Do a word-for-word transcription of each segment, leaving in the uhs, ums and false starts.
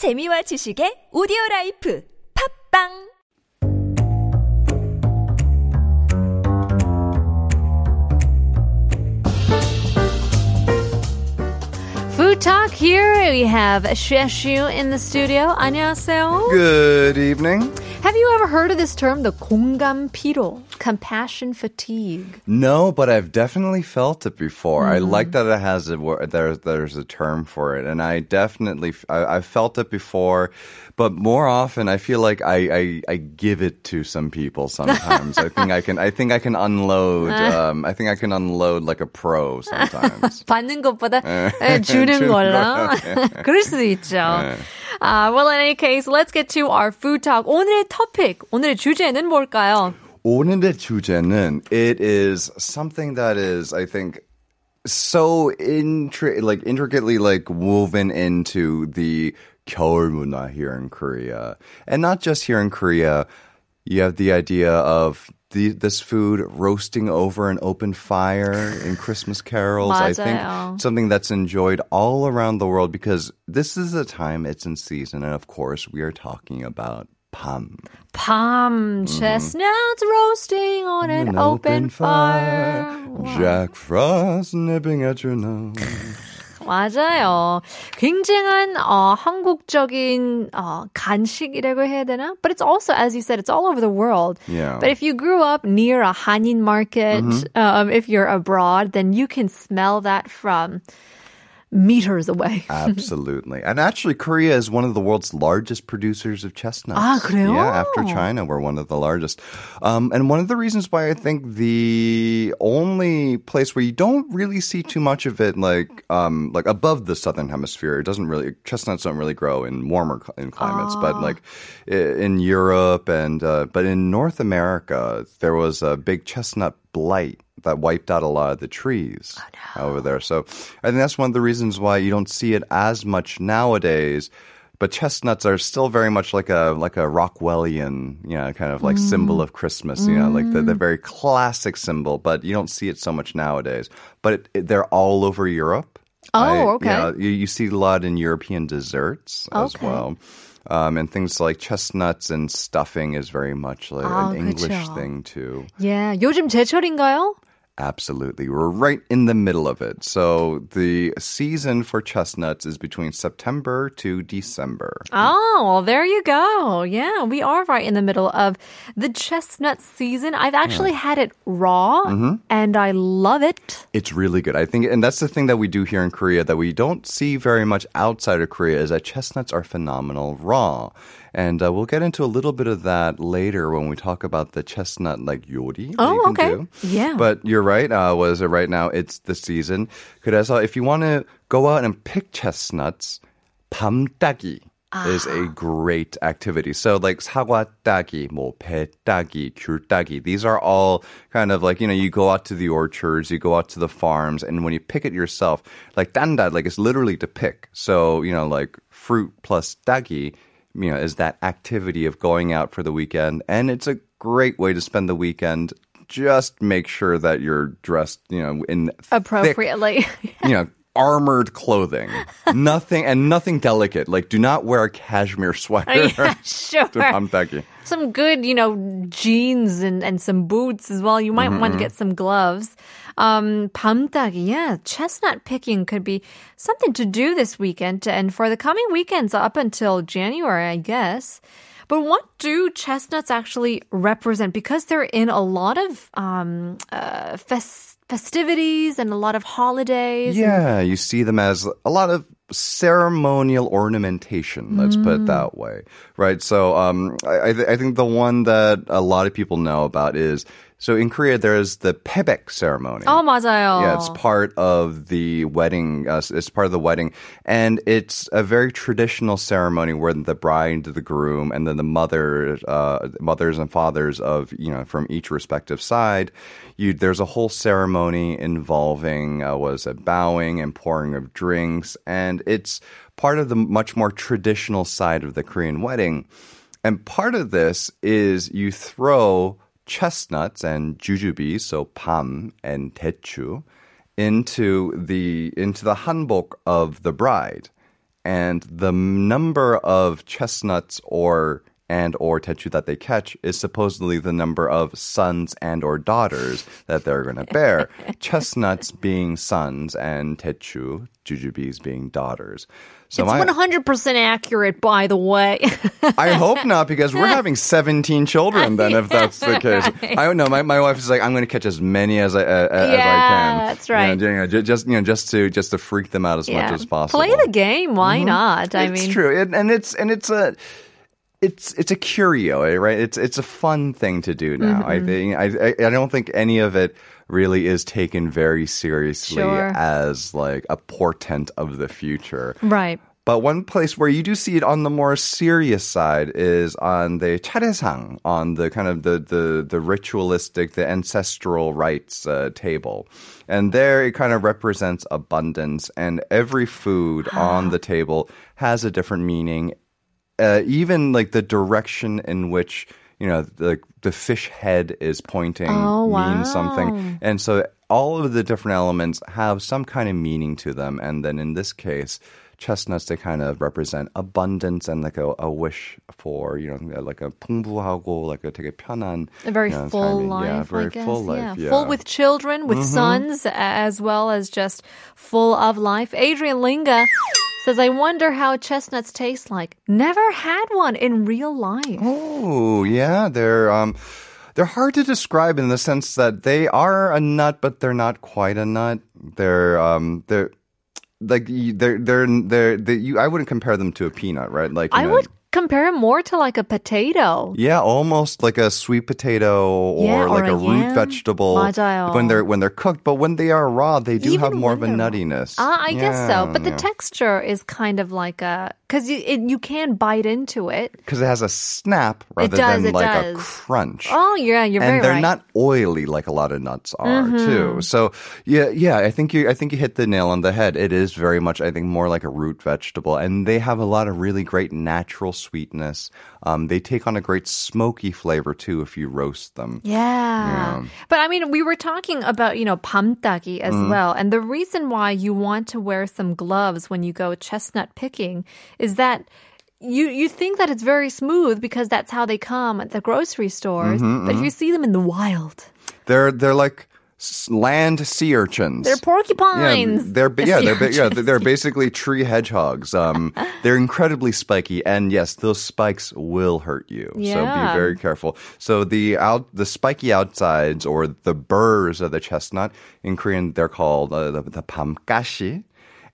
재미와 지식의 오디오라이프 팝빵 Food Talk. Here we have Sheshu in the studio. 안녕하세요. Good evening. Have you ever heard of this term, the 공감 피로, compassion fatigue? No, but I've definitely felt it before. Mm-hmm. I like that it has a there's there's a term for it, and I definitely I, I've felt it before. But more often, I feel like I I, I give it to some people sometimes. I think I can I think I can unload. Um, I think I can unload like a pro sometimes. 받는 것보다 주는 걸로. 그럴 수도 있죠. Uh, well, in any case, let's get to our food talk. 오늘의 topic, 오늘의 주제는 뭘까요? 오늘의 주제는 it is something that is, I think, so intri- like intricately like woven into the 겨울 문화 here in Korea, and not just here in Korea. You have the idea of the, this food roasting over an open fire in Christmas carols. I think something that's enjoyed all around the world because this is the time, it's in season, and of course we are talking about 밤. 밤, chestnuts mm-hmm. roasting on an, an open, open fire. fire. Wow. Jack Frost nipping at your nose. 맞아요. 굉장한 어, 한국적인 어, 간식이라고 해야 되나? But it's also, as you said, it's all over the world. Yeah. But if you grew up near a Hanin market, mm-hmm. um, if you're abroad, then you can smell that from meters away. Absolutely. And actually, Korea is one of the world's largest producers of chestnuts. Ah, 그래요? Yeah, after China, we're one of the largest. Um, and one of the reasons why I think the only place where you don't really see too much of it, like um, like above the southern hemisphere, it doesn't really, chestnuts don't really grow in warmer in climates, ah. but like in Europe and, uh, but in North America, there was a big chestnut blight that wiped out a lot of the trees oh, no. over there. So I think that's one of the reasons why you don't see it as much nowadays. But chestnuts are still very much like a like a Rockwellian, you know, kind of like mm. symbol of Christmas, you mm. know, like the, the very classic symbol. But you don't see it so much nowadays. But it, it, they're all over Europe. Oh, I, okay. You, know, you, you see a lot in European desserts okay. as well. Um, and things like chestnuts and stuffing is very much like 아, an English 그쵸. thing too. Yeah. 요즘 제철인가요? Absolutely. We're right in the middle of it. So the season for chestnuts is between September to December. Oh, well, there you go. Yeah, we are right in the middle of the chestnut season. I've actually yeah. had it raw, mm-hmm. and I love it. It's really good. I think, and that's the thing that we do here in Korea that we don't see very much outside of Korea is that chestnuts are phenomenal raw. And uh, we'll get into a little bit of that later when we talk about the chestnut like 요리. Oh, you can okay. do. Yeah. But you're right. Uh, what is it right now? It's the season. 그래서 if you want to go out and pick chestnuts, 밤 따기 ah. is a great activity. So like 사과 따기, 뭐 배 따기, 귤 따기. These are all kind of like, you know, you go out to the orchards, you go out to the farms, and when you pick it yourself, like 단다, like it's literally to pick. So, you know, like fruit plus 따기, you know, is that activity of going out for the weekend. And it's a great way to spend the weekend. Just make sure that you're dressed, you know, in appropriately, thick, you know, armored clothing. Nothing and nothing delicate. Like, do not wear a cashmere sweater. Oh, yeah, sure. I'm thanking. Some good, you know, jeans and, and some boots as well. You might mm-hmm. want to get some gloves. Um, 밤따기, yeah, chestnut picking could be something to do this weekend and for the coming weekends up until January, I guess. But what do chestnuts actually represent? Because they're in a lot of um, uh, fest- festivities and a lot of holidays. Yeah, and- you see them as a lot of ceremonial ornamentation, let's mm. put it that way, right? So um, I, th- I think the one that a lot of people know about is, so in Korea, there's the pebek ceremony. Oh, 맞아요. Yeah, it's part of the wedding. Uh, it's part of the wedding. And it's a very traditional ceremony where the bride, the groom, and then the mother, uh, mothers and fathers of, you know, from each respective side, you, there's a whole ceremony involving uh, was a bowing and pouring of drinks. And it's part of the much more traditional side of the Korean wedding. And part of this is you throw chestnuts and jujube, so 밤 and 대추, into the into the hanbok of the bride. and the number of chestnuts or and or techu that they catch is supposedly the number of sons and or daughters that they're going to bear. Chestnuts being sons and techu, jujubes being daughters. So it's my, one hundred percent accurate, by the way. I hope not, because we're having seventeen children then, if that's the case. Right. I don't know. My, my wife is like, I'm going to catch as many as I, uh, yeah, as I can. Yeah, that's right. You know, just, you know, just, to, just to freak them out as yeah. much as possible. Play the game. Why mm-hmm. not? I it's mean, true. It, and it's and it's a... It's it's a curio, right? It's it's a fun thing to do now. Mm-hmm. I think I I don't think any of it really is taken very seriously sure. as like a portent of the future, right? But one place where you do see it on the more serious side is on the 차례상, on the kind of the the, the ritualistic, the ancestral rites uh, table. And there it kind of represents abundance, and every food on the table has a different meaning. Uh, even like the direction in which, you know, the the fish head is pointing oh, wow. means something. And so all of the different elements have some kind of meaning to them. And then in this case, chestnuts, they kind of represent abundance and like a, a wish for, you know, like a 풍부하고, like a 되게 편한, a very you know, full timing. life, yeah, very I guess. Full life, yeah. Yeah. Full with children, with mm-hmm. sons, as well as just full of life. Adrian Linga says, I wonder how chestnuts taste like. Never had one in real life. Oh, yeah. They're, um, they're hard to describe in the sense that they are a nut, but they're not quite a nut. They're, um, they're, like, they're, they're, they're, they, you, I wouldn't compare them to a peanut, right? Like, I know, would compare it more to like a potato. Yeah, almost like a sweet potato or yeah, like or a, a root vegetable 맞아요. when they're when they're cooked. But when they are raw, they do Even have more of a nuttiness. Uh, I yeah, guess so. But yeah. the texture is kind of like a... Because you, you can bite into it. Because it has a snap rather does, than like does. a crunch. Oh, yeah, you're and very right. And they're not oily like a lot of nuts are, mm-hmm. too. So, yeah, yeah, I think you I think you hit the nail on the head. It is very much, I think, more like a root vegetable. And they have a lot of really great natural sweetness. Um, they take on a great smoky flavor, too, if you roast them. Yeah. yeah. But, I mean, we were talking about, you know, 밤따기 as mm. well. And the reason why you want to wear some gloves when you go chestnut picking is that you you think that it's very smooth because that's how they come at the grocery stores. Mm-hmm, but mm-hmm. if you see them in the wild, they're they're like land sea urchins. They're porcupines. Yeah, they're yeah, they're, yeah, they're basically tree hedgehogs. Um, they're incredibly spiky, and yes, those spikes will hurt you. Yeah. So be very careful. So the out the spiky outsides or the burrs of the chestnut in Korean they're called uh, the, the 밤가시.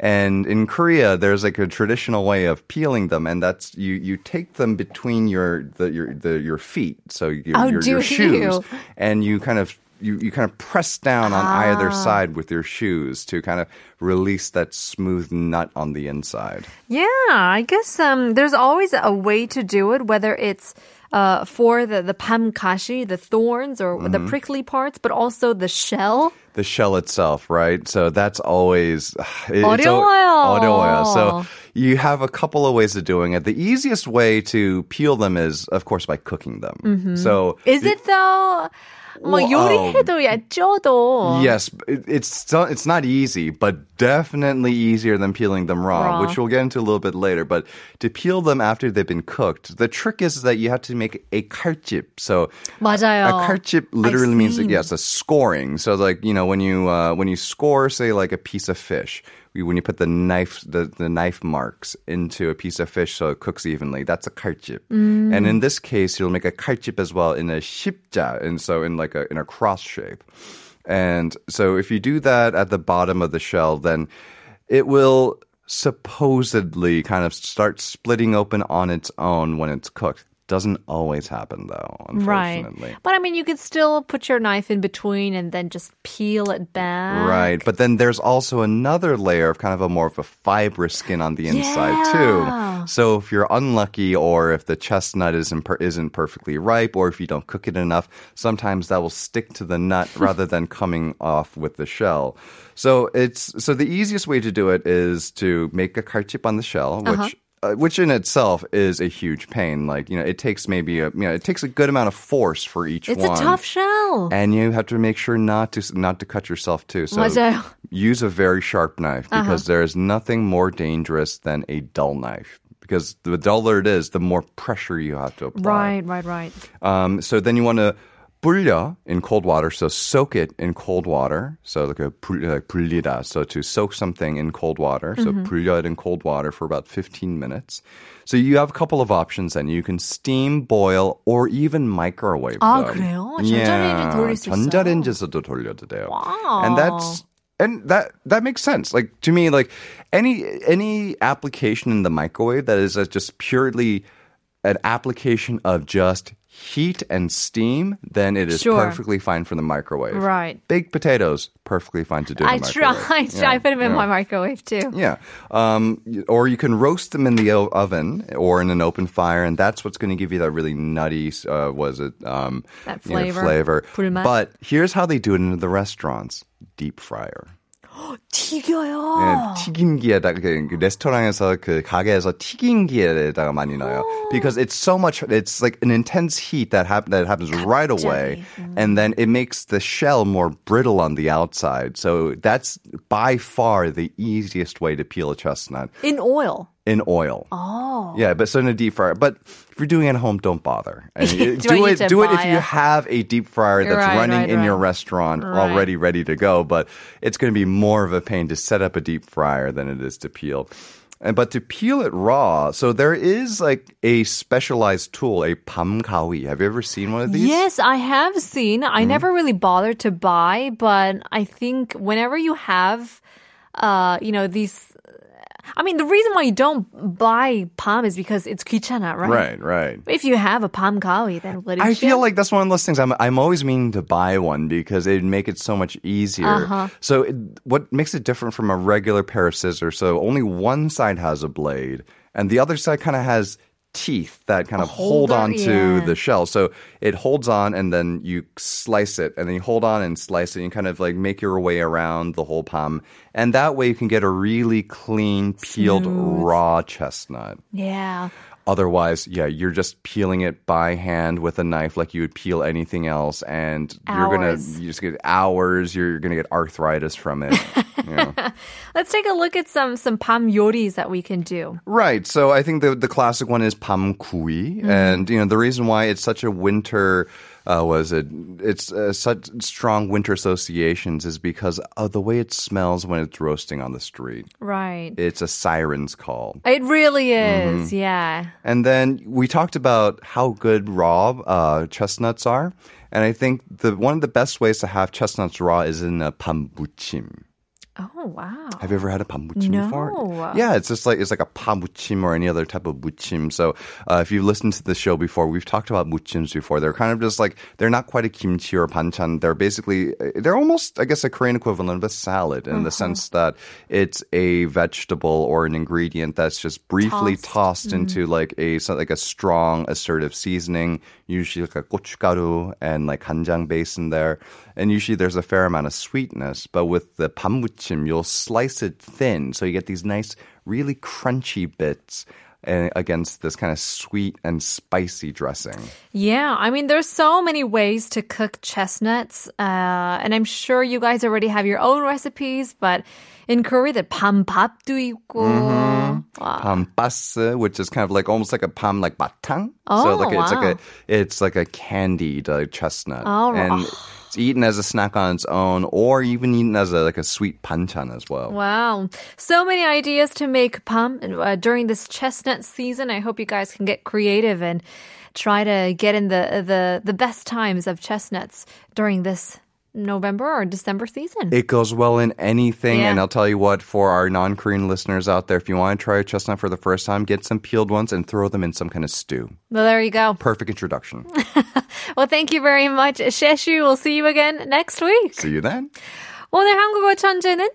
And in Korea, there's like a traditional way of peeling them, and that's you, you take them between your the your the your feet, so your, oh, your, your shoes, you? and you kind of you, you kind of press down ah. on either side with your shoes to kind of release that smooth nut on the inside. Yeah, I guess um, there's always a way to do it, whether it's uh, for the the 밤가시, the thorns or mm-hmm. the prickly parts, but also the shell. The shell itself, right? So that's always... It's 어려워요. 어려워요. So you have a couple of ways of doing it. The easiest way to peel them is, of course, by cooking them. Mm-hmm. So Is it, it though... 뭐 well, 요리해도 um, 쪄도. Yes, it, it's it's not easy, but definitely easier than peeling them raw, raw, which we'll get into a little bit later. But to peel them after they've been cooked, the trick is that you have to make a 칼집. So 맞아요. a 칼집 literally means like, yes, a scoring. So like you know when you uh, when you score, say like a piece of fish. When you put the knife, the, the knife marks into a piece of fish so it cooks evenly, that's a 칼집. Mm. And in this case, you'll make a 칼집 as well in a 십자, and so in like a in a cross shape. And so if you do that at the bottom of the shell, then it will supposedly kind of start splitting open on its own when it's cooked. Doesn't always happen, though, unfortunately. Right. But, I mean, you could still put your knife in between and then just peel it back. Right. But then there's also another layer of kind of a more of a fibrous skin on the inside, yeah. too. So if you're unlucky or if the chestnut isn't, per- isn't perfectly ripe or if you don't cook it enough, sometimes that will stick to the nut rather than coming off with the shell. So it's so the easiest way to do it is to make a 칼집 on the shell, which... Uh-huh. uh, which in itself is a huge pain. Like, you know, it takes maybe a, you know, it takes a good amount of force for each it's one. It's a tough shell. And you have to make sure not to, not to cut yourself too. So 맞아요. Use a very sharp knife because uh-huh. there is nothing more dangerous than a dull knife. Because the duller it is, the more pressure you have to apply. Right, right, right. Um, so then you want to 불려 in cold water, so soak it in cold water. So like a 불리다, so to soak something in cold water. So mm-hmm. 불려 it in cold water for about fifteen minutes. So you have a couple of options then. You can steam, boil, or even microwave 아, them. 아, 그래요? 전자레인지에 돌릴 수 있어요? 전자레인지에서도 돌려도 돼요. Wow. And that's... And that that makes sense. Like to me, like any any application in the microwave that is just purely an application of just heat and steam, then it is sure. perfectly fine for the microwave. Right. Baked potatoes, perfectly fine to do in I the microwave. Try, I try. I put them in yeah. my microwave too. Yeah. Um, or you can roast them in the oven or in an open fire, and that's what's going to give you that really nutty, uh, was it? Um, that flavor. You know, flavor. But here's how they do it in the restaurants. Deep fryer. 튀겨요. 네, 튀김기에다가 그 레스토랑에서 그 가게에서 튀김기에다가 많이 넣어요. Because it's so much, it's like an intense heat that, ha- that happens right away, 음. and then it makes the shell more brittle on the outside. So that's by far the easiest way to peel a chestnut. In oil. In oil. Oh. Yeah, but so in a deep fryer. But if you're doing it at home, don't bother. And do do it do it if you have a deep fryer that's right, running right, in right. your restaurant right. already ready to go. But it's going to be more of a pain to set up a deep fryer than it is to peel. And, but to peel it raw, so there is like a specialized tool, a 밤 가위. Have you ever seen one of these? Yes, I have seen. I mm-hmm. never really bothered to buy, but I think whenever you have, uh, you know, these... I mean, the reason why you don't buy 밤 is because it's 귀찮아, right? Right, right. If you have a 밤 가위, then let it I feel like that's one of those things. I'm, I'm always meaning to buy one because it'd make it so much easier. Uh-huh. So it, what makes it different from a regular pair of scissors? So only one side has a blade, and the other side kind of has teeth that kind of hold on to yeah. the shell. So it holds on, and then you slice it, and then you hold on and slice it, and you kind of like make your way around the whole palm. And that way you can get a really clean, peeled, smooth. Raw chestnut. Yeah. Otherwise, yeah, you're just peeling it by hand with a knife like you would peel anything else, and hours. you're gonna you just get hours. You're, you're gonna get arthritis from it. You know. Let's take a look at some some 밤 요리s that we can do. Right. So I think the the classic one is 밤 구이, mm-hmm. and you know the reason why it's such a winter. Uh, was it? It's uh, such strong winter associations is because of the way it smells when it's roasting on the street. Right. It's a siren's call. It really is, mm-hmm. yeah. And then we talked about how good raw uh, chestnuts are, and I think the one of the best ways to have chestnuts raw is in a 밤무침. Oh, wow. Have you ever had a 밤무침 no. before? Yeah, it's just like it's like a 밤무침 or any other type of 무침. So uh, if you've listened to the show before, we've talked about 무chims before. They're kind of just like, they're not quite a kimchi or banchan. They're basically, they're almost, I guess, a Korean equivalent of a salad in uh-huh. the sense that it's a vegetable or an ingredient that's just briefly tossed, tossed mm. into like a like a strong, assertive seasoning, usually like a gochugaru and like ganjang base in there. And usually there's a fair amount of sweetness, but with the 밤무침, you'll slice it thin, so you get these nice, really crunchy bits uh, against this kind of sweet and spicy dressing. Yeah, I mean, there's so many ways to cook chestnuts, uh, and I'm sure you guys already have your own recipes, but in Korea, the 밤밥도 있고. Mm-hmm. Wow. 밤바스, which is kind of like almost like a 밤, like batang. Oh, so like a, wow. it's like a it's like a candied like chestnut. Oh, and oh. eaten as a snack on its own, or even eaten as a, like a sweet banchan as well. Wow. So many ideas to make 밤 uh, during this chestnut season. I hope you guys can get creative and try to get in the the, the best times of chestnuts during this November or December season. It goes well in anything, yeah. and I'll tell you what, for our non-Korean listeners out there, if you want to try a chestnut for the first time, get some peeled ones and throw them in some kind of stew. Well, there you go. Perfect introduction. Well, thank you very much, Sheshu. We'll see you again next week. See you then. 오늘 한국어 천재는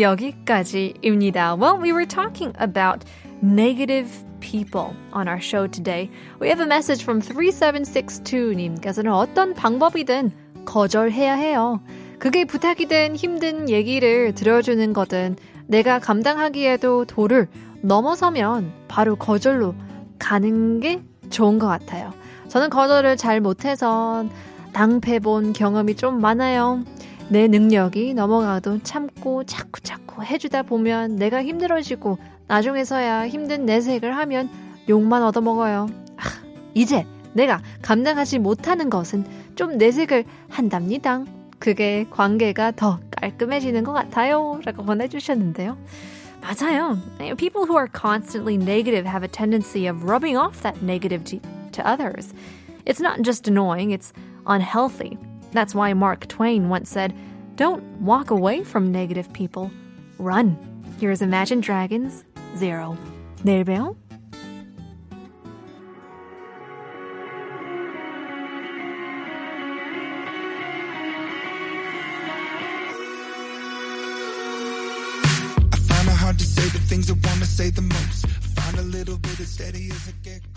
여기까지입니다. Well, we were talking about negative people on our show today. We have a message from three seven six two 님께서는 어떤 방법이든 거절해야 해요. 그게 부탁이든 힘든 얘기를 들어주는 거든 내가 감당하기에도 도를 넘어서면 바로 거절로 가는 게 좋은 것 같아요. 저는 거절을 잘 못해서 낭패본 경험이 좀 많아요. 내 능력이 넘어가도 참고 자꾸 자꾸 해주다 보면 내가 힘들어지고 나중에서야 힘든 내색을 하면 욕만 얻어먹어요. 아, 이제 내가 감당하지 못하는 것은 좀 내색을 한답니다. 그게 관계가 더 깔끔해지는 것 같아요. 라고 보내주셨는데요. 맞아요. People who are constantly negative have a tendency of rubbing off that negativity to others. It's not just annoying, it's unhealthy. That's why Mark Twain once said, "Don't walk away from negative people. Run." Here's Imagine Dragons, Zero. 내일 봬요. I find it hard to say the things I want to say the most. I find a little bit as steady as I get.